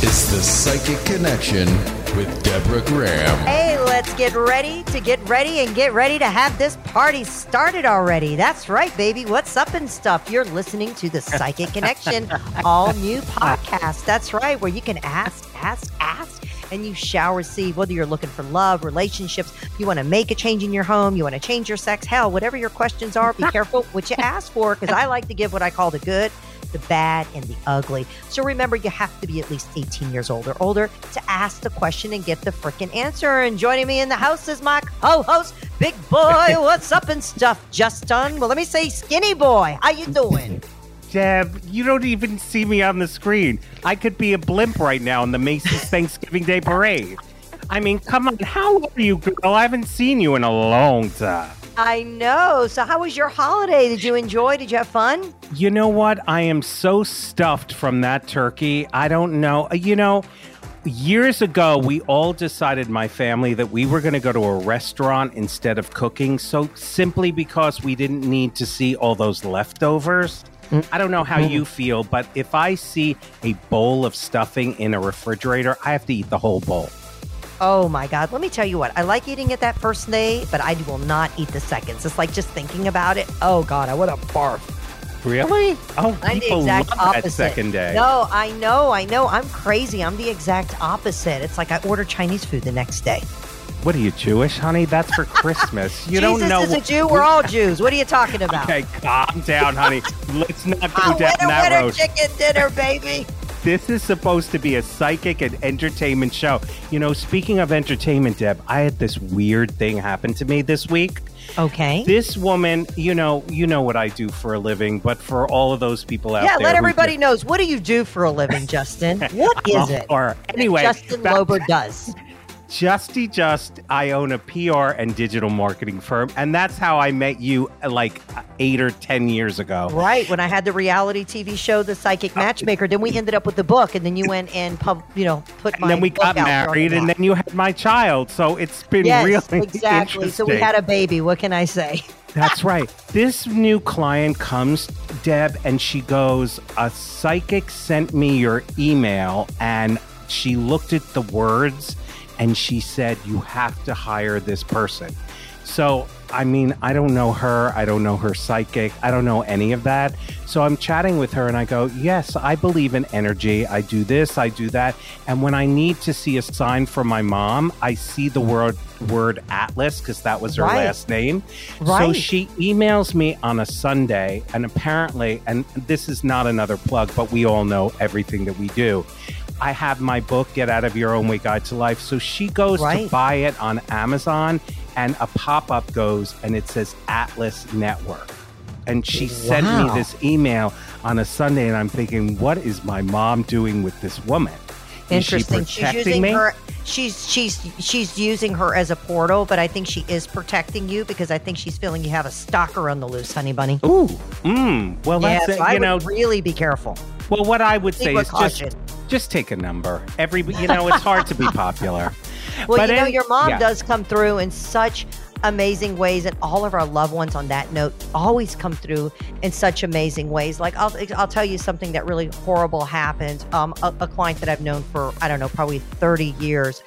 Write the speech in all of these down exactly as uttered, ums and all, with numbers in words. It's the Psychic Connection with Deborah Graham. Hey, let's get ready to get ready and get ready to have this party started already. That's right, baby. What's up and stuff? You're listening to the Psychic Connection, all new podcast. That's right, where you can ask, ask, ask, and you shall receive. Whether you're looking for love, relationships, you want to make a change in your home, you want to change your sex, hell, whatever your questions are, be careful what you ask for, because I like to give what I call the good, the bad, and the ugly. So remember, you have to be at least eighteen years old or older to ask the question and get the freaking answer. And joining me in the house is my co-host, Big Boy. What's up and stuff, Justin? Well, let me say Skinny Boy. How you doing? Deb, you don't even see me on the screen. I could be a blimp right now in the Macy's Thanksgiving Day Parade. I mean, come on. How are you, girl? I haven't seen you in a long time. I know. So how was your holiday? Did you enjoy? Did you have fun? You know what? I am so stuffed from that turkey. I don't know. You know, years ago, we all decided, my family, that we were going to go to a restaurant instead of cooking. So simply because we didn't need to see all those leftovers. I don't know how you feel, but if I see a bowl of stuffing in a refrigerator, I have to eat the whole bowl. Oh, my God. Let me tell you what. I like eating it that first day, but I will not eat the seconds. It's like just thinking about it. Oh, God, I want to barf. Really? Oh, I'm the exact opposite. That second day. No, I know. I know. I'm crazy. I'm the exact opposite. It's like I order Chinese food the next day. What are you, Jewish, honey? That's for Christmas. You Jesus don't know. Jesus is a Jew. We're all Jews. What are you talking about? Okay, calm down, honey. Let's not go oh, down winner, that winner, road. Chicken dinner, baby. This is supposed to be a psychic and entertainment show. You know, speaking of entertainment, Deb, I had this weird thing happen to me this week. Okay. This woman, you know, you know what I do for a living, but for all of those people out yeah, there. Yeah, let everybody do- knows. What do you do for a living, Justin? What is it? Or anyway, Justin that- Lober does. Justy Just, I own a P R and digital marketing firm, and that's how I met you like eight or ten years ago. Right, when I had the reality T V show, The Psychic Matchmaker. Then we ended up with the book, and then you went and pub, you know, put my and then we got married, and then you had my child. So it's been yes, really exactly. Interesting. So we had a baby. What can I say? That's right. This new client comes, Deb, and she goes, "A psychic sent me your email, and she looked at the words." And she said, you have to hire this person. So, I mean, I don't know her. I don't know her psychic. I don't know any of that. So I'm chatting with her and I go, yes, I believe in energy. I do this. I do that. And when I need to see a sign from my mom, I see the word, word Atlas, because that was her right. last name. Right. So she emails me on a Sunday. And apparently, and this is not another plug, but we all know everything that we do. I have my book, Get Out of Your Own Way Guide to Life. So she goes right. to buy it on Amazon, and a pop-up goes, and it says Atlas Network. And she wow. sent me this email on a Sunday, and I'm thinking, what is my mom doing with this woman? Interesting. Is she protecting she's using me? Her, she's she's she's using her as a portal, but I think she is protecting you because I think she's feeling you have a stalker on the loose, honey bunny. Ooh, mm. Well, yeah, that's so it. You I know, would really be careful. Well, what I would say is cautious. just. Just take a number. Every, you know, it's hard to be popular. Well, but you know, it, your mom yeah. does come through in such amazing ways, and all of our loved ones on that note always come through in such amazing ways. Like I'll, I'll tell you something that really horrible happened. Um, a, a client that I've known for, I don't know, probably thirty years.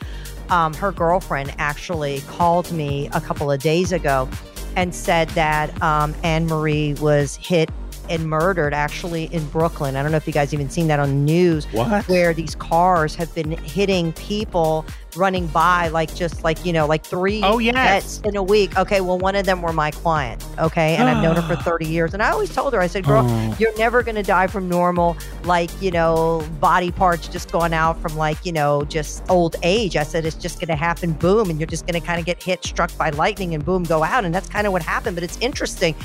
Um, her girlfriend actually called me a couple of days ago and said that um, Anne Marie was hit and murdered actually in Brooklyn. I don't know if you guys even seen that on the news. What? Where these cars have been hitting people running by, like just like, you know, like three oh, yes. deaths in a week. Okay, well, one of them were my client. Okay, and I've known her for thirty years. And I always told her, I said, girl, oh. you're never going to die from normal, like, you know, body parts just going out from like, you know, just old age. I said, it's just going to happen, boom. And you're just going to kind of get hit, struck by lightning and boom, go out. And that's kind of what happened. But it's interesting.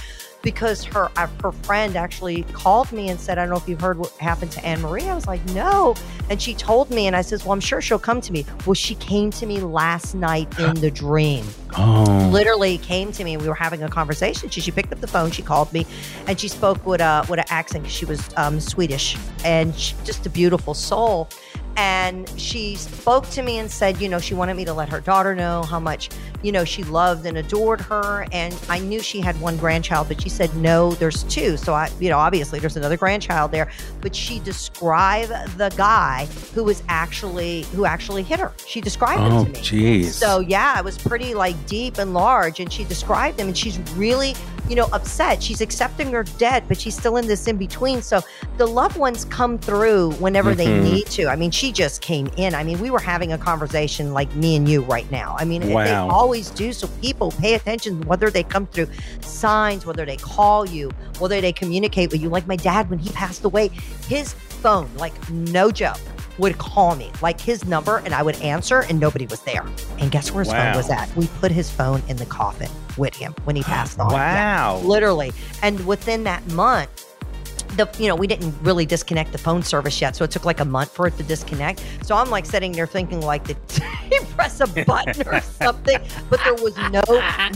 Because her her friend actually called me and said, I don't know if you've heard what happened to Anne Marie. I was like, no. And she told me, and I says, well, I'm sure she'll come to me. Well, she came to me last night in the dream. Oh. Literally came to me. We were having a conversation. She, she picked up the phone. She called me, and she spoke with a with an accent because she was um, Swedish, and she, just a beautiful soul. And she spoke to me and said, you know, she wanted me to let her daughter know how much, you know, she loved and adored her. And I knew she had one grandchild, but she said, no, there's two. So, I, you know, obviously there's another grandchild there. But she described the guy who was actually, who actually hit her. She described him oh, to me. Geez. So, yeah, it was pretty like deep and large. And she described him, and she's really, you know, upset. She's accepting her dead, but she's still in this in between. So the loved ones come through whenever mm-hmm. they need to. I mean, she just came in. I mean, we were having a conversation like me and you right now. I mean, wow. They always do. So people pay attention, whether they come through signs, whether they call you, whether they communicate with you. Like my dad, when he passed away, his phone, like no joke, would call me, like his number, and I would answer, and nobody was there. And guess where his wow. phone was at? We put his phone in the coffin with him when he passed on. Wow. Yeah, literally. And within that month, the, you know, we didn't really disconnect the phone service yet. So it took like a month for it to disconnect. So I'm like sitting there thinking like, did he press a button or something? But there was no,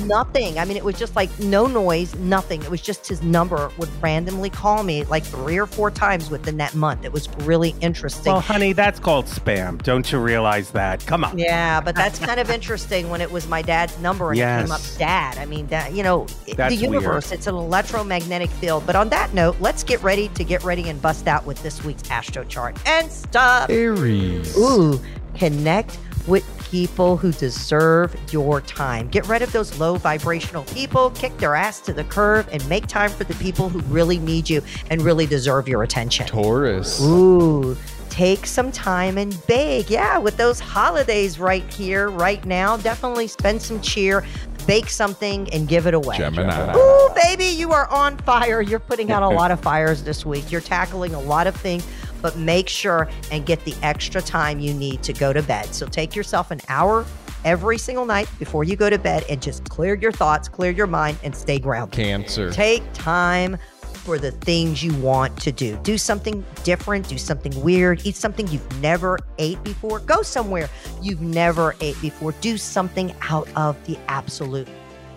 nothing. I mean, it was just like no noise, nothing. It was just his number would randomly call me like three or four times within that month. It was really interesting. Well, honey, that's called spam. Don't you realize that? Come on. Yeah, but that's kind of interesting when it was my dad's number and yes. it came up dad. I mean, that, you know, that's the universe, weird. It's an electromagnetic field. But on that note, let's get ready. Ready to get ready and bust out with this week's astro chart and stuff. Aries. Ooh, connect with people who deserve your time. Get rid of those low vibrational people, kick their ass to the curb, and make time for the people who really need you and really deserve your attention. Taurus. Ooh. Take some time and bake. Yeah, with those holidays right here, right now, definitely spend some cheer, bake something, and give it away. Gemini. Ooh, baby, you are on fire. You're putting out a lot of fires this week. You're tackling a lot of things, but make sure and get the extra time you need to go to bed. So take yourself an hour every single night before you go to bed and just clear your thoughts, clear your mind, and stay grounded. Cancer. Take time for the things you want to do. Do something different, do something weird, eat something you've never ate before, go somewhere you've never ate before, do something out of the absolute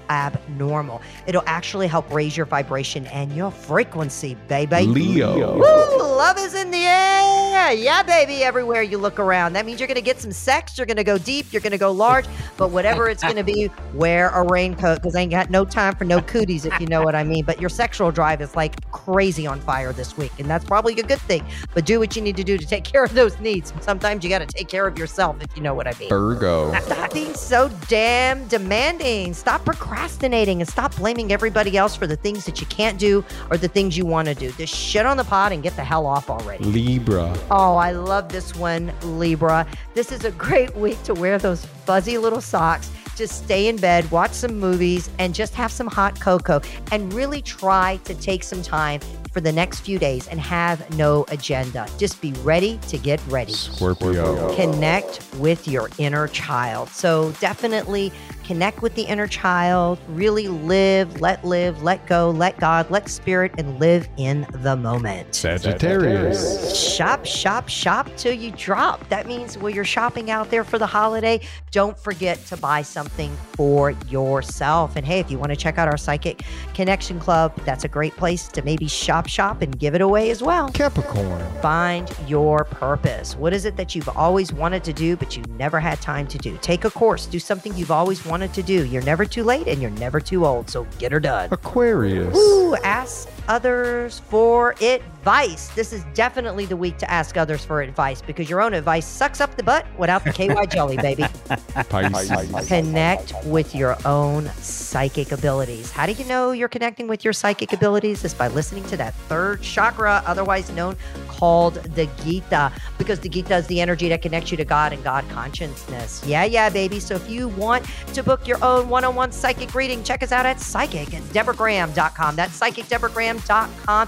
abnormal. It'll actually help raise your vibration and your frequency, baby. Leo. Woo, love is in the air. Yeah, baby, everywhere you look around. That means you're going to get some sex, you're going to go deep, you're going to go large, but whatever it's going to be, wear a raincoat because I ain't got no time for no cooties, if you know what I mean. But your sexual drive is like crazy on fire this week, and that's probably a good thing, but do what you need to do to take care of those needs. Sometimes you got to take care of yourself, if you know what I mean. Virgo. Stop being so damn demanding. Stop procrastinating. Procrastinating and stop blaming everybody else for the things that you can't do or the things you want to do. Just shit on the pot and get the hell off already. Libra. Oh, I love this one, Libra. This is a great week to wear those fuzzy little socks. Just stay in bed, watch some movies, and just have some hot cocoa and really try to take some time for the next few days and have no agenda. Just be ready to get ready. Scorpio. Connect with your inner child. So definitely connect with the inner child, really live, let live, let go, let God, let spirit, and live in the moment. Sagittarius. Shop, shop, shop till you drop. That means when you're shopping out there for the holiday, don't forget to buy something for yourself. And hey, if you want to check out our Psychic Connection Club, that's a great place to maybe shop, shop, and give it away as well. Capricorn. Find your purpose. What is it that you've always wanted to do, but you never had time to do? Take a course, do something you've always wanted wanted to do. You're never too late and you're never too old, so get her done. Aquarius. Ooh, ask others for advice. This is definitely the week to ask others for advice because your own advice sucks up the butt without the K Y jelly, baby. Pisces. Connect with your own psychic abilities. How do you know you're connecting with your psychic abilities? Is by listening to that third chakra, otherwise known called the Gita, because the Gita is the energy that connects you to God and God consciousness. Yeah, yeah, baby. So if you want to book your own one-on-one psychic reading, check us out at psychic at deborah graham dot com. That's psychic deborah graham dot com.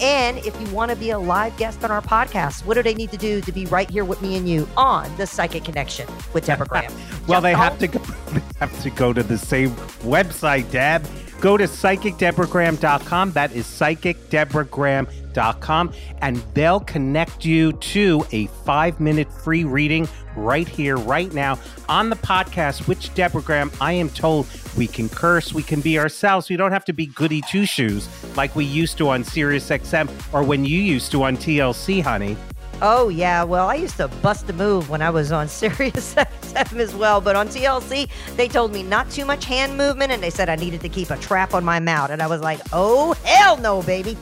And if you want to be a live guest on our podcast, what do they need to do to be right here with me and you on The Psychic Connection with Deborah Graham? Well, they have, to go, they have to go to the same website, Deb. Go to psychic deborah graham dot com. That is psychic deborah graham dot com. And they'll connect you to a five-minute free reading right here, right now on the podcast, which, Deborah Graham, I am told we can curse, we can be ourselves. We don't have to be goody two-shoes like we used to on Sirius X M or when you used to on T L C, honey. Oh, yeah. Well, I used to bust a move when I was on Sirius X M as well. But on T L C, they told me not too much hand movement, and they said I needed to keep a trap on my mouth. And I was like, oh, hell no, baby.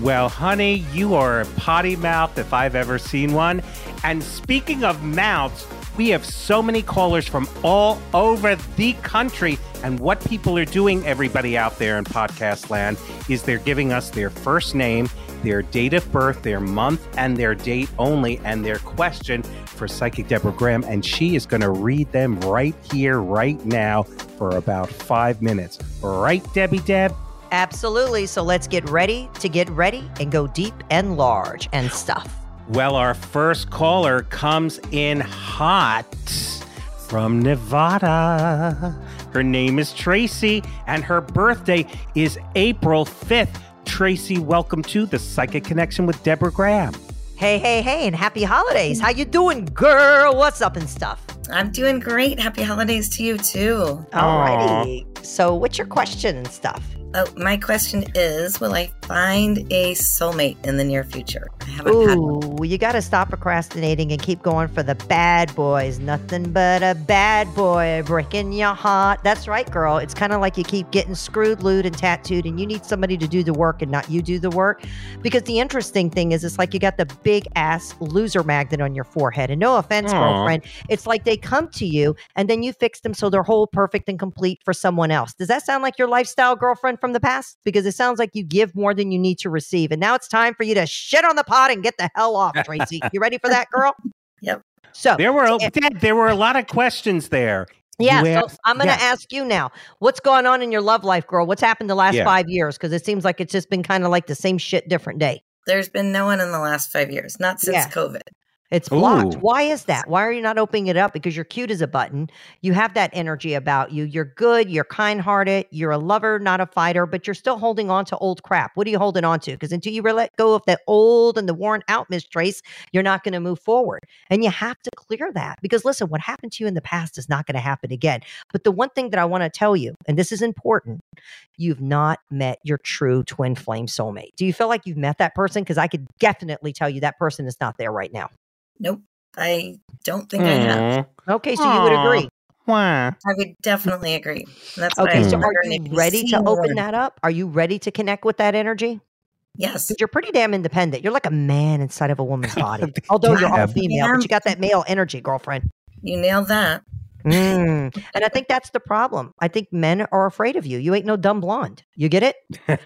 Well, honey, you are a potty mouth if I've ever seen one. And speaking of mouths, we have so many callers from all over the country. And what people are doing, everybody out there in podcast land, is they're giving us their first name, their date of birth, their month, and their date only, and their question for Psychic Deborah Graham. And she is going to read them right here, right now, for about five minutes. Right, Debbie Deb? Absolutely. So let's get ready to get ready and go deep and large and stuff. Well, our first caller comes in hot from Nevada. Her name is Tracy, and her birthday is April fifth. Tracy, welcome to The Psychic Connection with Deborah Graham. Hey, hey, hey, and happy holidays. How you doing, girl? What's up and stuff? I'm doing great. Happy holidays to you, too. All righty. So what's your question and stuff? Oh, my question is, will I find a soulmate in the near future? I haven't Ooh, had one. You got to stop procrastinating and keep going for the bad boys. Nothing but a bad boy breaking your heart. That's right, girl. It's kind of like you keep getting screwed, lewd, and tattooed, and you need somebody to do the work and not you do the work. Because the interesting thing is, it's like you got the big-ass loser magnet on your forehead. And no offense, Aww. girlfriend, it's like they come to you, and then you fix them so they're whole, perfect, and complete for someone else. Does that sound like your lifestyle, girlfriend, from the past? Because it sounds like you give more than you need to receive. And now it's time for you to shit on the pot and get the hell off, Tracy. You ready for that, girl? Yep. So there were a, Dad, there were a lot of questions there. Yeah. Where, so I'm going to yeah. ask you now, what's going on in your love life, girl? What's happened the last yeah. five years? Because it seems like it's just been kind of like the same shit, different day. There's been no one in the last five years, not since yeah. COVID. It's blocked. Ooh. Why is that? Why are you not opening it up? Because you're cute as a button. You have that energy about you. You're good. You're kind-hearted. You're a lover, not a fighter, but you're still holding on to old crap. What are you holding on to? Because until you let go of the old and the worn out, Miss Trace, you're not going to move forward. And you have to clear that. Because listen, what happened to you in the past is not going to happen again. But the one thing that I want to tell you, and this is important, you've not met your true twin flame soulmate. Do you feel like you've met that person? Because I could definitely tell you that person is not there right now. Nope. I don't think Aww. I have. Okay, so Aww. you would agree. Why? I would definitely agree. That's okay, so are you ready to open that up? Are you ready to connect with that energy? Yes. You're pretty damn independent. You're like a man inside of a woman's body. Although yeah, you're all female, yeah. but you got that male energy, girlfriend. You nailed that. Mm. And I think that's the problem. I think men are afraid of you. You ain't no dumb blonde. You get it?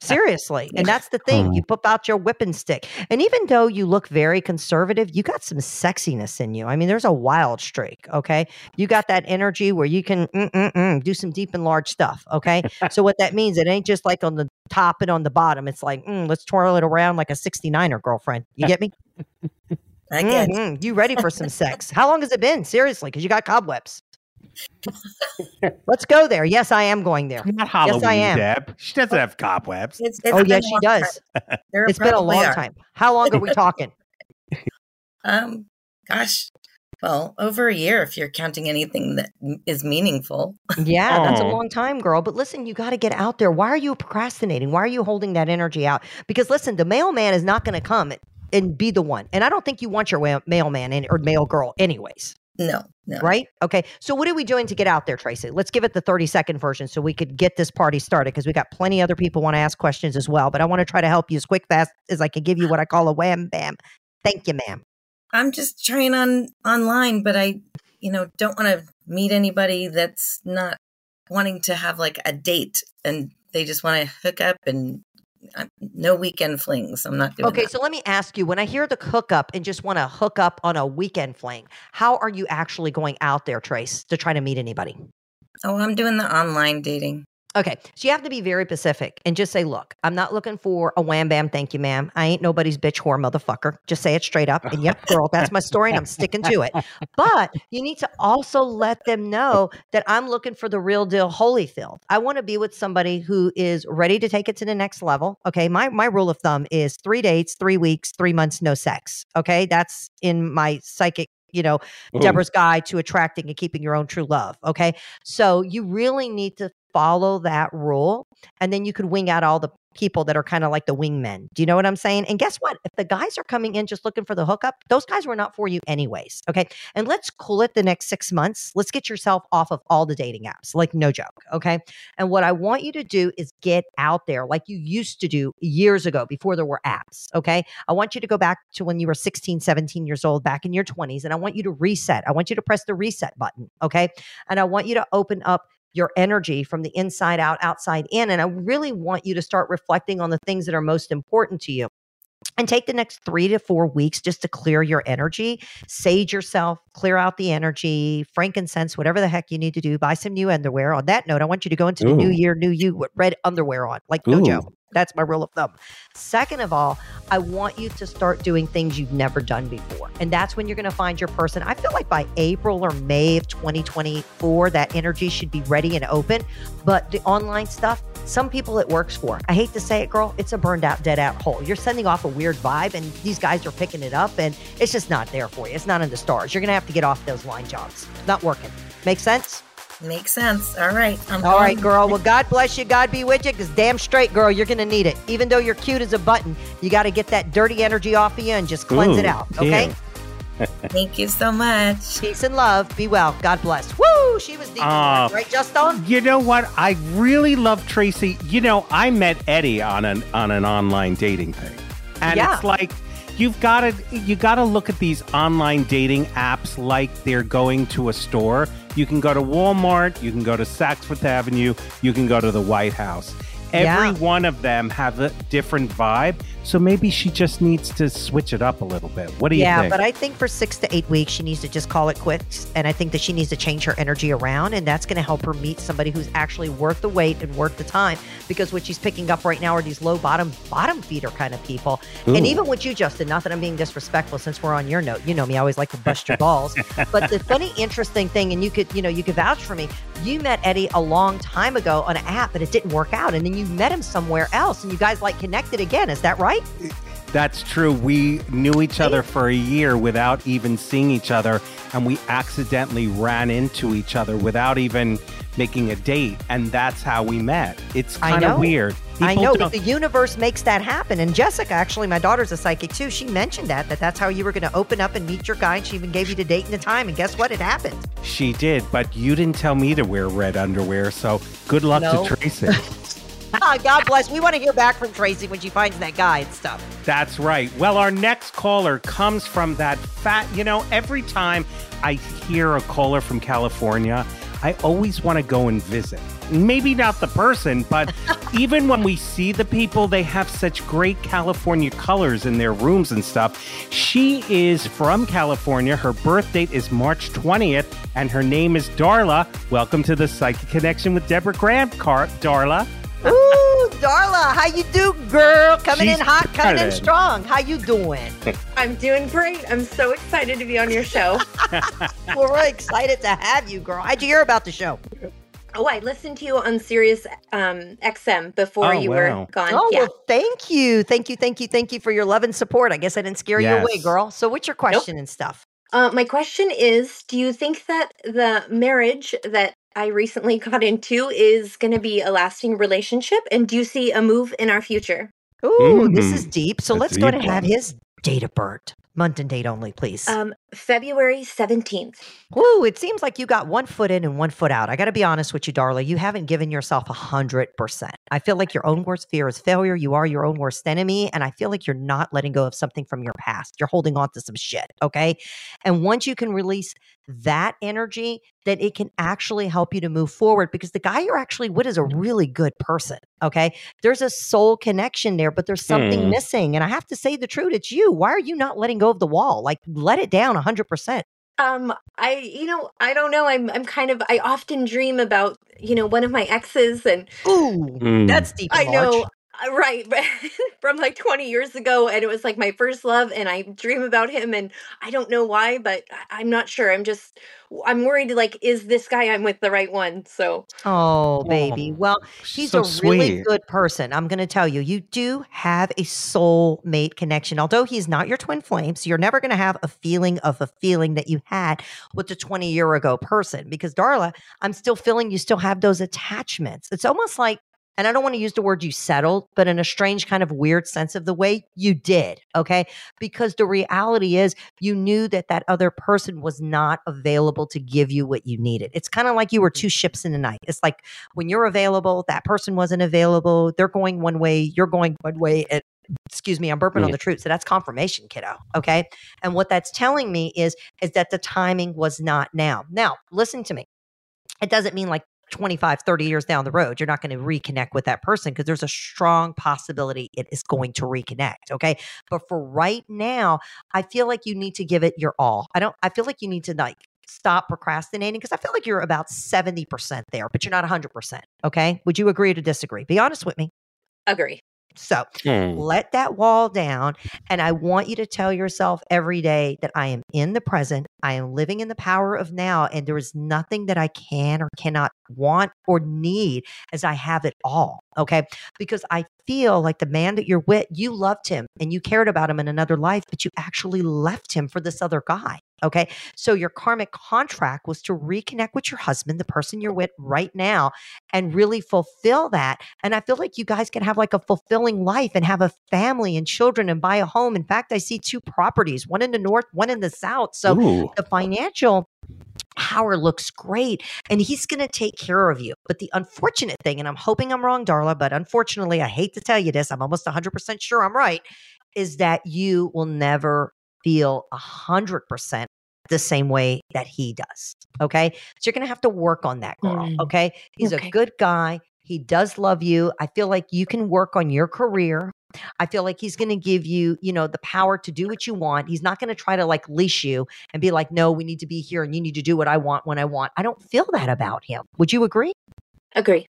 Seriously. And that's the thing. You put out your whipping stick. And even though you look very conservative, you got some sexiness in you. I mean, there's a wild streak, okay? You got that energy where you can mm, mm, mm, do some deep and large stuff, okay? So what that means, it ain't just like on the top and on the bottom. It's like, mm, let's twirl it around like a sixty-niner, girlfriend. You get me? I get it. Mm-hmm. You ready for some sex. How long has it been? Seriously, because you got cobwebs. Let's go there. Yes, I am going there. Not Halloween, yes, I am. Deb. She doesn't have cobwebs. It's, it's oh, yes, she does. It's been a long are. time. How long are we talking? Um, gosh, well, over a year if you're counting anything that is meaningful. Yeah, Aww. that's a long time, girl. But listen, you got to get out there. Why are you procrastinating? Why are you holding that energy out? Because listen, the mailman is not going to come and be the one. And I don't think you want your mailman in, or mail girl anyways. No, no. Right? Okay. So what are we doing to get out there, Tracy? Let's give it the thirty second version so we could get this party started, because we got plenty of other people want to ask questions as well. But I want to try to help you as quick, fast as I can give you what I call a wham, bam. Thank you, ma'am. I'm just trying on online, but I, you know, don't want to meet anybody that's not wanting to have like a date and they just want to hook up and no weekend flings. I'm not doing Okay, that. So let me ask you, when I hear the hookup and just want to hook up on a weekend fling, how are you actually going out there, Trace, to try to meet anybody? Oh, I'm doing the online dating. Okay, so you have to be very specific and just say, look, I'm not looking for a wham, bam, thank you, ma'am. I ain't nobody's bitch, whore, motherfucker. Just say it straight up. And yep, girl, that's my story and I'm sticking to it. But you need to also let them know that I'm looking for the real deal, Holyfield. I want to be with somebody who is ready to take it to the next level. Okay, my, my rule of thumb is three dates, three weeks, three months, no sex. Okay, that's in my psychic, you know, Ooh. Deborah's Guide to Attracting and Keeping Your Own True Love. Okay, so you really need to follow that rule. And then you could wing out all the people that are kind of like the wingmen. Do you know what I'm saying? And guess what? If the guys are coming in just looking for the hookup, those guys were not for you anyways. Okay. And let's cool it the next six months. Let's get yourself off of all the dating apps. Like no joke. Okay. And what I want you to do is get out there like you used to do years ago before there were apps. Okay. I want you to go back to when you were sixteen, seventeen years old, back in your twenties. And I want you to reset. I want you to press the reset button. Okay. And I want you to open up your energy from the inside out, outside in. And I really want you to start reflecting on the things that are most important to you. And take the next three to four weeks just to clear your energy, sage yourself, clear out the energy, frankincense, whatever the heck you need to do, buy some new underwear. On that note, I want you to go into Ooh. The new year, new you with red underwear on, like no Ooh. Joke. That's my rule of thumb. Second of all, I want you to start doing things you've never done before. And that's when you're going to find your person. I feel like by April or May of twenty twenty-four, that energy should be ready and open. But the online stuff, some people it works for. I hate to say it, girl, it's a burned out, dead out hole. You're sending off a weird vibe and these guys are picking it up and it's just not there for you. It's not in the stars. You're going to have to get off those line jobs. Not working. Make sense? Makes sense. All right. I'm All right, girl. Well, God bless you. God be with you. Because damn straight, girl, you're going to need it. Even though you're cute as a button, you got to get that dirty energy off of you and just cleanse Ooh, it out. Okay? Yeah. Thank you so much. Peace and love. Be well. God bless. Woo! She was deep. Uh, right, Justin? You know what? I really love Tracy. You know, I met Eddie on an, on an online dating thing. And yeah. it's like, you've got to you got to look at these online dating apps like they're going to a store. You can go to Walmart, you can go to Saks Fifth Avenue, you can go to the White House. Every yeah. one of them have a different vibe. So maybe she just needs to switch it up a little bit. What do you yeah, think? Yeah, but I think for six to eight weeks, she needs to just call it quits. And I think that she needs to change her energy around. And that's going to help her meet somebody who's actually worth the wait and worth the time. Because what she's picking up right now are these low bottom, bottom feeder kind of people. Ooh. And even with you, Justin, not that I'm being disrespectful since we're on your note. You know me, I always like to bust your balls. But the funny, interesting thing, and you could, you know, you could vouch for me. You met Eddie a long time ago on an app, but it didn't work out. And then you met him somewhere else. And you guys like connected again. Is that right? Right? That's true. We knew each other for a year without even seeing each other, and we accidentally ran into each other without even making a date, and that's how we met. It's kind of weird. People I know, don't... but the universe makes that happen. And Jessica, actually, my daughter's a psychic too. She mentioned that, that that's how you were going to open up and meet your guy. And she even gave you the date and the time. And guess what? It happened. She did, but you didn't tell me to wear red underwear, so good luck no. to Tracy. Oh, God bless. We want to hear back from Tracy when she finds that guy and stuff. That's right. Well, our next caller comes from that fat, you know, every time I hear a caller from California, I always want to go and visit. Maybe not the person, but even when we see the people, they have such great California colors in their rooms and stuff. She is from California. Her birth date is March twentieth, and her name is Darla. Welcome to the Psychic Connection with Deborah Graham, Car- Darla. Ooh, Darla, how you do, girl? Coming She's in hot, coming in strong. How you doing? I'm doing great. I'm so excited to be on your show. Well, we're excited to have you, girl. How'd you hear about the show? Oh, I listened to you on Sirius um, X M before oh, you wow. were gone. Oh, yeah. Well, thank you. Thank you, thank you, thank you for your love and support. I guess I didn't scare yes. you away, girl. So what's your question nope. and stuff? Uh, my question is, do you think that the marriage that I recently got into is going to be a lasting relationship? And do you see a move in our future? Ooh, mm-hmm. this is deep. So That's let's go ahead and have his date of birth. Month and date only, please. Um, February seventeenth. Ooh, it seems like you got one foot in and one foot out. I got to be honest with you, Darla. You haven't given yourself one hundred percent. I feel like your own worst fear is failure. You are your own worst enemy. And I feel like you're not letting go of something from your past. You're holding on to some shit, okay? And once you can release that energy, then it can actually help you to move forward because the guy you're actually with is a really good person, okay? There's a soul connection there, but there's something mm. missing. And I have to say the truth, it's you. Why are you not letting go of the wall? Like, let it down one hundred percent. Um, I, you know, I don't know. I'm, I'm kind of, I often dream about, you know, one of my exes and. Ooh, mm. that's deep. I know. Right. From like twenty years ago. And it was like my first love, and I dream about him, and I don't know why, but I, I'm not sure. I'm just, I'm worried, like, is this guy I'm with the right one? So. Oh, baby. Well, he's so a sweet. really good person. I'm going to tell you, you do have a soulmate connection. Although he's not your twin flame, so you're never going to have a feeling of a feeling that you had with the twenty year ago person, because Darla, I'm still feeling you still have those attachments. It's almost like, and I don't want to use the word you settled, but in a strange kind of weird sense of the way you did, okay? Because the reality is you knew that that other person was not available to give you what you needed. It's kind of like you were two ships in the night. It's like when you're available, that person wasn't available. They're going one way, you're going one way. And excuse me, I'm burping yeah. on the truth. So that's confirmation, kiddo, okay? And what that's telling me is, is that the timing was not now. Now, listen to me. It doesn't mean like twenty-five, thirty years down the road, you're not going to reconnect with that person, because there's a strong possibility it is going to reconnect. Okay. But for right now, I feel like you need to give it your all. I don't, I feel like you need to like stop procrastinating, because I feel like you're about seventy percent there, but you're not one hundred percent. Okay. Would you agree to disagree? Be honest with me. Agree. So mm. let that wall down. And I want you to tell yourself every day that I am in the present. I am living in the power of now. And there is nothing that I can or cannot want or need, as I have it all. Okay. Because I feel like the man that you're with, you loved him and you cared about him in another life, but you actually left him for this other guy. Okay. So your karmic contract was to reconnect with your husband, the person you're with right now, and really fulfill that. And I feel like you guys can have like a fulfilling life and have a family and children and buy a home. In fact, I see two properties, one in the north, one in the south. So Ooh. the financial power looks great, and he's going to take care of you. But the unfortunate thing, and I'm hoping I'm wrong, Darla, but unfortunately, I hate to tell you this, I'm almost one hundred percent sure I'm right, is that you will never feel one hundred percent the same way that he does. Okay. So you're going to have to work on that, girl. Mm. Okay. He's okay. a good guy. He does love you. I feel like you can work on your career. I feel like he's going to give you, you know, the power to do what you want. He's not going to try to like leash you and be like, no, we need to be here and you need to do what I want when I want. I don't feel that about him. Would you agree? Agree.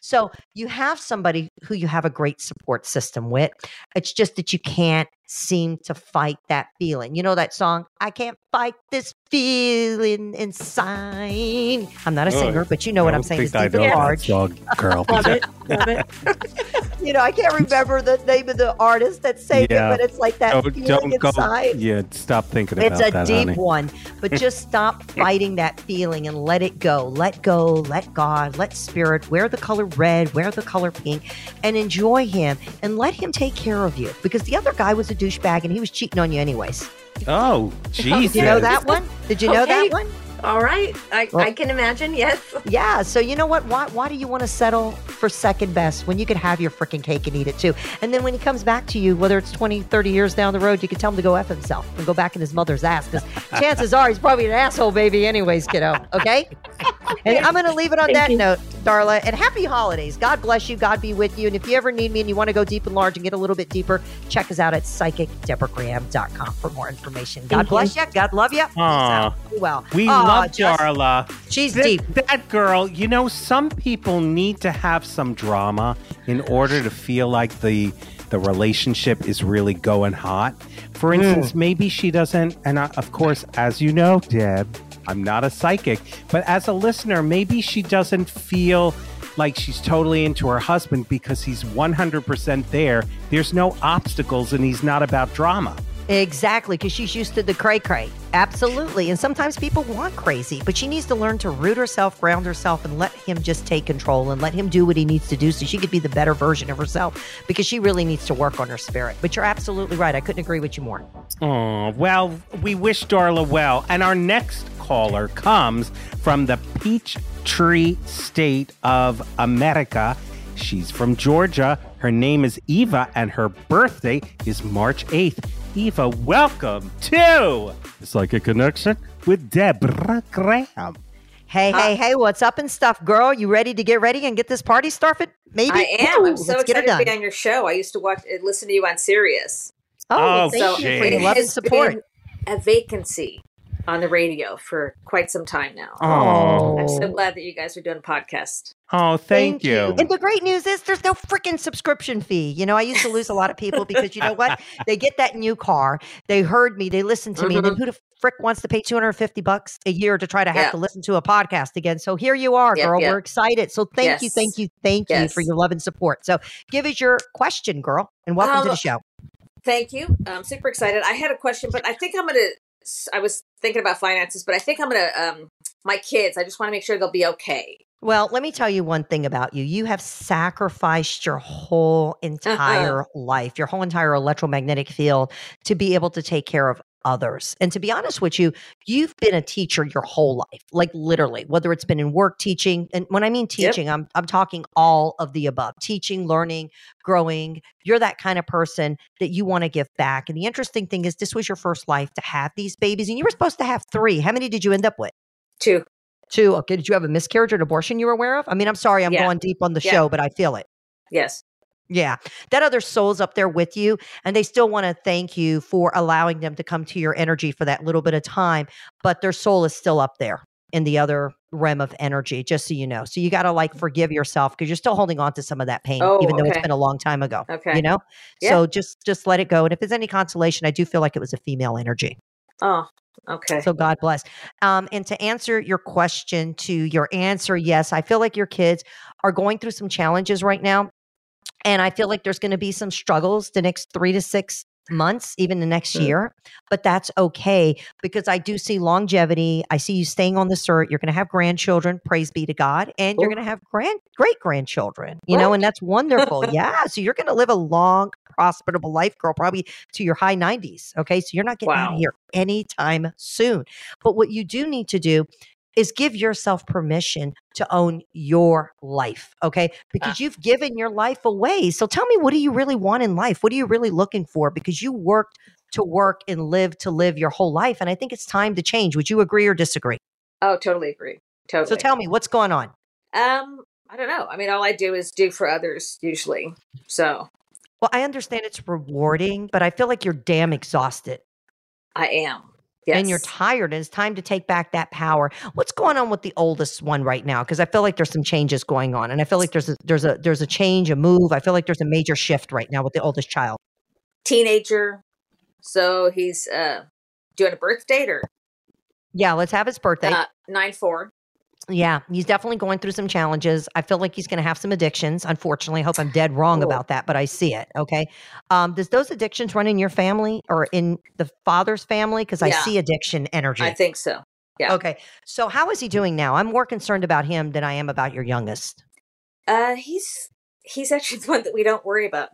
So you have somebody who you have a great support system with. It's just that you can't seem to fight that feeling. You know that song, I can't fight this feeling inside. I'm not a singer, oh, but you know I what I'm saying. It's deep and large. Song, girl. Love it. Love it. You know, I can't remember the name of the artist that sang yeah. it, but it's like that no, feeling inside. Go, yeah, stop thinking about that, It's a that, deep honey. one, but just stop fighting that feeling and let it go. Let go, let God, let spirit, wear the color red, wear the color pink, and enjoy him and let him take care of you, because the other guy was a douchebag and he was cheating on you anyways. Oh, Jesus. Did you know that one? Did you know okay. that one? All right. I, well, I can imagine. Yes. Yeah. So you know what? Why, why do you want to settle for second best when you could have your freaking cake and eat it too? And then when he comes back to you, whether it's twenty, thirty years down the road, you can tell him to go F himself and go back in his mother's ass, because chances are he's probably an asshole baby anyways, kiddo. Okay? And I'm going to leave it on Thank that you. note, Darla. And happy holidays. God bless you. God be with you. And if you ever need me and you want to go deep and large and get a little bit deeper, check us out at psychic deborah graham dot com for more information. God Thank bless you. you. God love you. Aww. Be well. We Aww. love Oh, Darla. She's Th- deep. That girl, you know, some people need to have some drama in order to feel like the the relationship is really going hot. For instance, mm. maybe she doesn't, and I, of course, as you know, Deb, I'm not a psychic, but as a listener, maybe she doesn't feel like she's totally into her husband because he's one hundred percent there. There's no obstacles and he's not about drama. Exactly, because she's used to the cray-cray. Absolutely. And sometimes people want crazy, but she needs to learn to root herself, ground herself, and let him just take control and let him do what he needs to do so she could be the better version of herself, because she really needs to work on her spirit. But you're absolutely right. I couldn't agree with you more. Oh, well, we wish Darla well. And our next caller comes from the Peachtree State of America. She's from Georgia. Her name is Eva, and her birthday is March eighth. Eva, welcome to The Psychic Connection with Deborah Graham. Hey, uh, hey, hey, what's up and stuff, girl? You ready to get ready and get this party started? Maybe? I am. Woo, I'm so excited to be on your show. I used to watch and listen to you on Sirius. Oh, oh thank geez. you for your love and support. Been a vacancy on the radio for quite some time now. Oh, I'm so glad that you guys are doing a podcast. Oh, thank, thank you. you. And the great news is there's no freaking subscription fee. You know, I used to lose a lot of people because you know what? They get that new car. They heard me. They listened to mm-hmm. me. And then who the frick wants to pay two hundred fifty bucks a year to try to have yeah. to listen to a podcast again? So here you are, yep, girl. Yep. We're excited. So thank yes. you. Thank you. Thank yes. you for your love and support. So give us your question, girl. And welcome um, to the show. Thank you. I'm super excited. I had a question, but I think I'm going to, I was thinking about finances, but I think I'm going to, um, my kids, I just want to make sure they'll be okay. Well, let me tell you one thing about you. You have sacrificed your whole entire uh-huh. life, your whole entire electromagnetic field to be able to take care of others. And to be honest with you, you've been a teacher your whole life, like literally, whether it's been in work teaching. And when I mean teaching, yep. I'm I'm talking all of the above, teaching, learning, growing. You're that kind of person that you want to give back. And the interesting thing is this was your first life to have these babies and you were supposed to have three. How many did you end up with? Two. Two. Okay. Did you have a miscarriage or an abortion you were aware of? I mean, I'm sorry, I'm yeah. going deep on the yeah. show, but I feel it. Yes. Yeah. That other soul's up there with you and they still want to thank you for allowing them to come to your energy for that little bit of time, but their soul is still up there in the other realm of energy, just so you know. So you got to like forgive yourself because you're still holding on to some of that pain, oh, even though okay. it's been a long time ago, okay. you know? Yeah. So just, just let it go. And if there's any consolation, I do feel like it was a female energy. Oh, okay. So God bless. Um, and to answer your question to your answer, yes, I feel like your kids are going through some challenges right now. And I feel like there's going to be some struggles the next three to six months, even the next mm-hmm. year. But that's okay because I do see longevity. I see you staying on this earth. You're going to have grandchildren, praise be to God. And Ooh. You're going to have grand, great-grandchildren, you right. know, and that's wonderful. yeah. So you're going to live a long, profitable life, girl, probably to your high nineties. Okay. So you're not getting wow. out of here anytime soon. But what you do need to do is give yourself permission to own your life, okay? Because ah. you've given your life away. So tell me, what do you really want in life? What are you really looking for? Because you worked to work and live to live your whole life. And I think it's time to change. Would you agree or disagree? Oh, totally agree. Totally. So tell me, what's going on? Um, I don't know. I mean, all I do is do for others usually, so. Well, I understand it's rewarding, but I feel like you're damn exhausted. I am. Yes. And you're tired and it's time to take back that power. What's going on with the oldest one right now? Because I feel like there's some changes going on and I feel like there's a, there's a, there's a change, a move. I feel like there's a major shift right now with the oldest child. Teenager. So he's uh, doing a birth date or? Yeah, let's have his birthday. Uh, nine four. Yeah, he's definitely going through some challenges. I feel like he's going to have some addictions, unfortunately. I hope I'm dead wrong cool. about that, but I see it, okay? Um, does those addictions run in your family or in the father's family? Because yeah. I see addiction energy. I think so, yeah. Okay, so how is he doing now? I'm more concerned about him than I am about your youngest. Uh, he's he's actually the one that we don't worry about.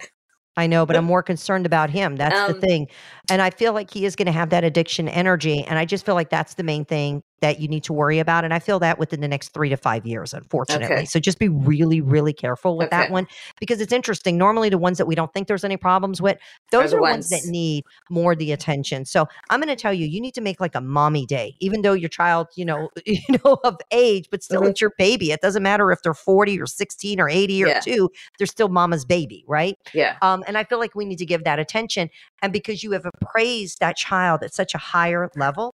I know, but I'm more concerned about him. That's um, the thing. And I feel like he is going to have that addiction energy. And I just feel like that's the main thing that you need to worry about. And I feel that within the next three to five years, unfortunately. Okay. So just be really, really careful with okay. that one because it's interesting. Normally the ones that we don't think there's any problems with, those are, are ones. ones that need more the attention. So I'm going to tell you, you need to make like a mommy day, even though your child, you know, you know, of age, but still mm-hmm. it's your baby. It doesn't matter if they're forty or sixteen or eighty or yeah. two, they're still mama's baby. Right. Yeah. Um, and I feel like we need to give that attention. And because you have appraised that child at such a higher level,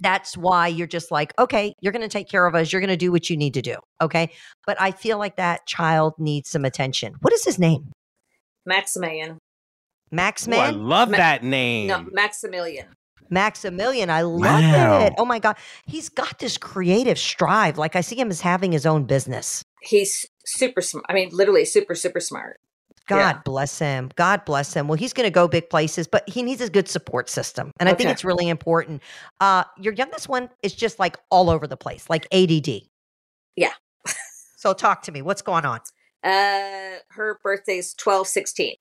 that's why you're just like, okay, you're going to take care of us. You're going to do what you need to do. Okay. But I feel like that child needs some attention. What is his name? Maximilian. Maxman? Oh, I love Ma that name. No, Maximilian. Maximilian. I love wow. it. Oh my God. He's got this creative strive. Like I see him as having his own business. He's super smart. I mean, literally super, super smart. God yeah. bless him. God bless him. Well, he's going to go big places, but he needs a good support system. And okay. I think it's really important. Uh, your youngest one is just like all over the place, like A D D. Yeah. So talk to me. What's going on? Uh, her birthday is twelve sixteen.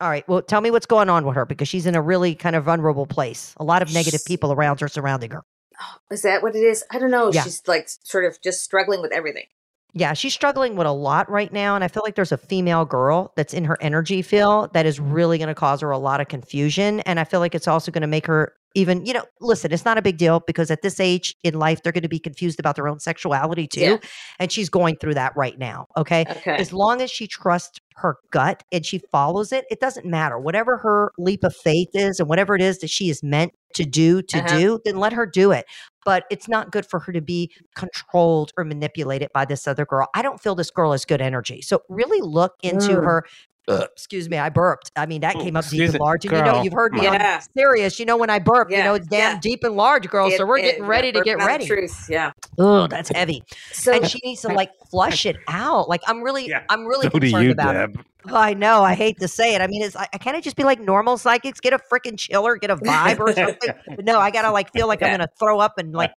All right. Well, tell me what's going on with her because she's in a really kind of vulnerable place. A lot of negative she's... people around her, surrounding her. Oh, is that what it is? I don't know. Yeah. She's like sort of just struggling with everything. Yeah, she's struggling with a lot right now. And I feel like there's a female girl that's in her energy field that is really going to cause her a lot of confusion. And I feel like it's also going to make her even, you know, listen, it's not a big deal because at this age in life, they're going to be confused about their own sexuality too. Yeah. And she's going through that right now. Okay? okay. As long as she trusts her gut and she follows it, it doesn't matter. Whatever her leap of faith is and whatever it is that she is meant to do, to uh-huh. do, then let her do it. But it's not good for her to be controlled or manipulated by this other girl. I don't feel this girl has good energy. So really look into mm. her. Uh, excuse me, I burped. I mean, that came up deep and large. And you know, you've heard me yeah. on Sirius. You know, when I burp, yeah. you know, it's damn yeah. deep and large, girl. It, so we're it, getting ready yeah, to get ready. Truth. Yeah. Oh, that's heavy. So and she needs to like flush it out. Like I'm really, yeah. I'm really so concerned you, about Deb. It. Oh, I know. I hate to say it. I mean, it's I, I can't just be like normal psychics, get a freaking chiller, get a vibe or something. But no, I gotta like feel like yeah. I'm gonna throw up and like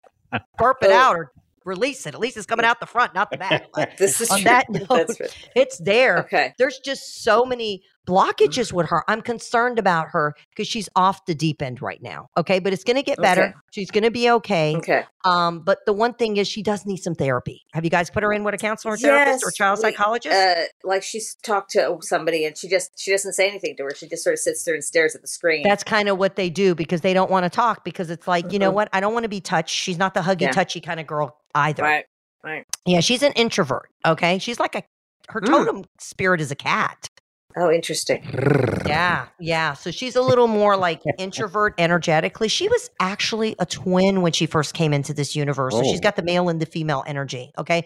burp it out or release it. At least it's coming out the front, not the back. But this is on true. That note, That's right. It's there. Okay. There's just so many blockages with her. I'm concerned about her because she's off the deep end right now. Okay. But it's going to get better. Okay. She's going to be okay. Okay. Um, but the one thing is she does need some therapy. Have you guys put her in with a counselor, yes, therapist or child we, psychologist? Uh, like she's talked to somebody and she just, she doesn't say anything to her. She just sort of sits there and stares at the screen. That's kind of what they do because they don't want to talk because it's like, mm-hmm. you know what? I don't want to be touched. She's not the huggy yeah. touchy kind of girl either. Right. Right. Yeah. She's an introvert. Okay. She's like a, her totem mm. spirit is a cat. Oh, interesting. Yeah. Yeah. So she's a little more like introvert energetically. She was actually a twin when she first came into this universe. Oh. So she's got the male and the female energy. Okay.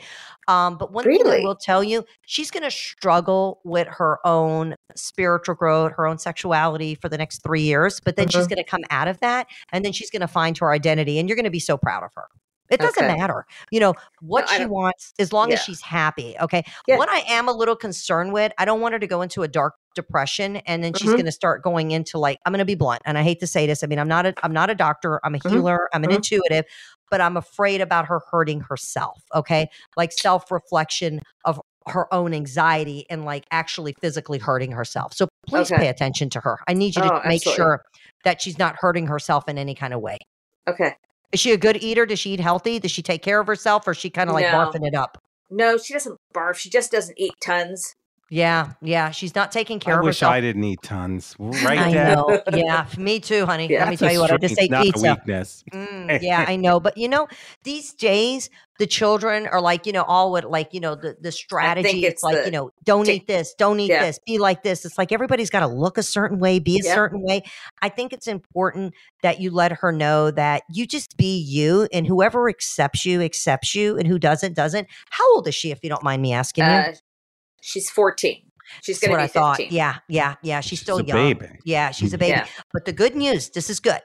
Um, but one really? thing I will tell you, she's going to struggle with her own spiritual growth, her own sexuality for the next three years. But then mm-hmm. she's going to come out of that and then she's going to find her identity and you're going to be so proud of her. It doesn't okay. matter, you know, what no, she wants, as long yeah. as she's happy. Okay. Yeah. What I am a little concerned with, I don't want her to go into a dark depression and then mm-hmm. she's going to start going into like, I'm going to be blunt. And I hate to say this. I mean, I'm not a, I'm not a doctor. I'm a mm-hmm. healer. I'm an mm-hmm. intuitive, but I'm afraid about her hurting herself. Okay. Like self-reflection of her own anxiety and like actually physically hurting herself. So please okay. pay attention to her. I need you oh, to make absolutely. sure that she's not hurting herself in any kind of way. Okay. Is she a good eater? Does she eat healthy? Does she take care of herself? Or is she kind of like no. barfing it up? No, she doesn't barf. She just doesn't eat tons. Yeah, yeah. She's not taking care I of herself. I wish I didn't eat tons. Right, I Dad? know. Yeah, me too, honey. Yeah. Let me tell you what, I just ate pizza. Mm, yeah, I know. But you know, these days, the children are like, you know, all with like, you know, the, the strategy. It's, it's like, the, you know, don't t- eat this, don't eat yeah. this, be like this. It's like everybody's got to look a certain way, be a yeah. certain way. I think it's important that you let her know that you just be you and whoever accepts you, accepts you. And who doesn't, doesn't. How old is she, if you don't mind me asking uh, you? She's fourteen. She's going to be fifteen. Thought. Yeah, yeah, yeah. She's still she's a young. Baby. Yeah, she's a baby. Yeah. But the good news, this is good.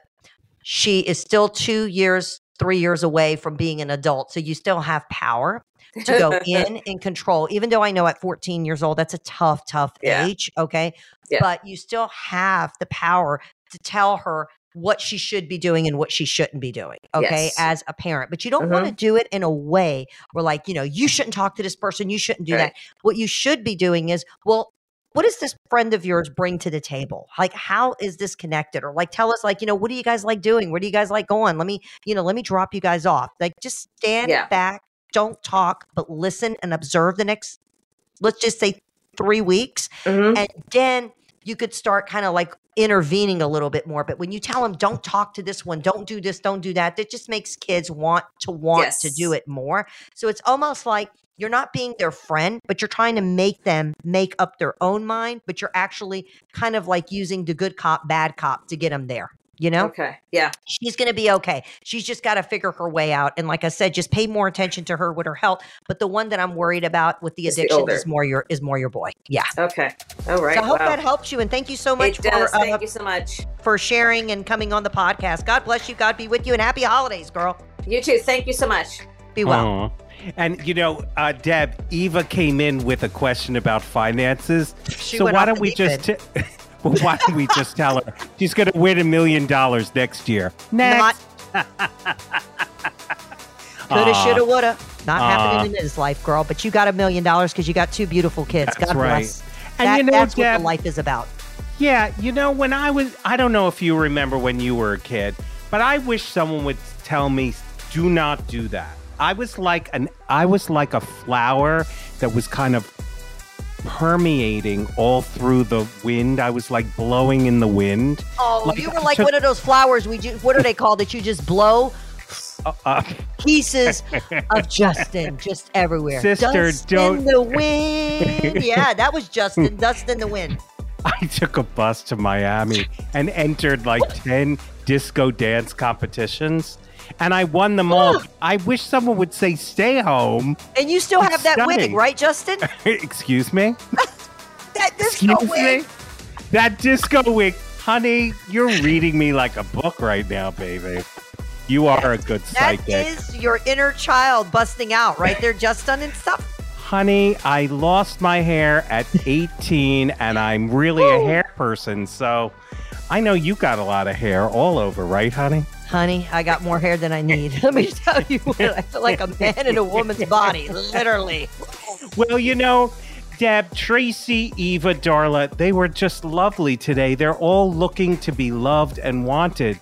She is still two years, three years away from being an adult. So you still have power to go in and control. Even though I know at fourteen years old, that's a tough, tough yeah. age. Okay. Yeah. But you still have the power to tell her what she should be doing and what she shouldn't be doing. Okay. Yes. As a parent, but you don't mm-hmm. want to do it in a way where like, you know, you shouldn't talk to this person. You shouldn't do right. that. What you should be doing is, well, what does this friend of yours bring to the table? Like, how is this connected? Or like, tell us like, you know, what do you guys like doing? Where do you guys like going? Let me, you know, let me drop you guys off. Like just stand yeah. back, don't talk, but listen and observe the next, let's just say three weeks. Mm-hmm. And then you could start kind of like intervening a little bit more. But when you tell them, don't talk to this one, don't do this, don't do that, that just makes kids want to want yes. to do it more. So it's almost like you're not being their friend, but you're trying to make them make up their own mind, but you're actually kind of like using the good cop, bad cop to get them there. You know? Okay. Yeah. She's going to be okay. She's just got to figure her way out. And like I said, just pay more attention to her with her health. But the one that I'm worried about with the it's addiction the is more your, is more your boy. Yeah. Okay. All right. So I hope wow. that helps you. And thank you so much. It for, does. Thank uh, you so much for sharing and coming on the podcast. God bless you. God be with you and happy holidays, girl. You too. Thank you so much. Be well. Aww. And, you know, uh, Deb, Eva came in with a question about finances. She so why don't we just... T- But why don't we just tell her she's going to win a million dollars next year? Next. Not. Coulda, shoulda, woulda. Not uh, happening in this life, girl. But you got a million dollars because you got two beautiful kids. That's God right. bless. And that, you know, that's Deb, what the life is about. Yeah. You know, when I was, I don't know if you remember when you were a kid, but I wish someone would tell me, do not do that. I was like an, I was like a flower that was kind of permeating all through the wind. I was like blowing in the wind. Oh, like, you were like one of those flowers we do, what are they called, that you just blow? Uh, uh, pieces of Justin just everywhere. Sister, dust don't. In the wind. Yeah, that was Justin. Dust in the wind. I took a bus to Miami and entered like ten disco dance competitions, and I won them all. I wish someone would say stay home. And you still have that wig, right, Justin? Excuse me? That disco Excuse wig. Me? That disco wig. Honey, you're reading me like a book right now, baby. You are a good psychic. That is your inner child busting out right there, Justin, and stuff. Honey, I lost my hair at eighteen, and I'm really Woo. a hair person. So I know you got a lot of hair all over, right, honey? Honey, I got more hair than I need. Let me tell you what, I feel like a man in a woman's body, literally. Well, you know, Deb, Tracy, Eva, Darla, they were just lovely today. They're all looking to be loved and wanted.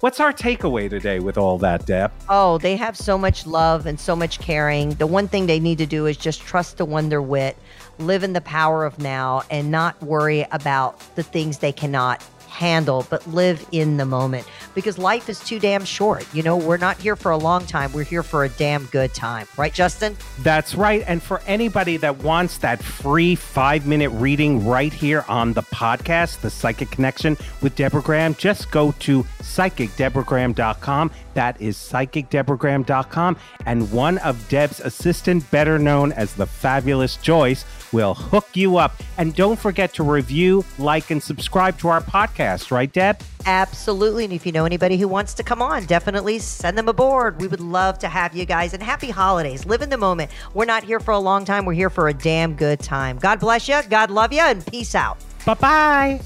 What's our takeaway today with all that, Deb? Oh, they have so much love and so much caring. The one thing they need to do is just trust the one they're with, live in the power of now, and not worry about the things they cannot handle, but live in the moment. Because life is too damn short. You know, we're not here for a long time. We're here for a damn good time. Right, Justin? That's right. And for anybody that wants that free five-minute reading right here on the podcast, The Psychic Connection with Deborah Graham, just go to psychic deborah graham dot com. That is psychic deborah graham dot com. And one of Deb's assistant, better known as the fabulous Joyce, will hook you up. And don't forget to review, like, and subscribe to our podcast. Right, Deb? Absolutely. And if you know anybody who wants to come on, definitely send them aboard. We would love to have you guys. And happy holidays. Live in the moment. We're not here for a long time. We're here for a damn good time. God bless you. God love you. And peace out. Bye-bye.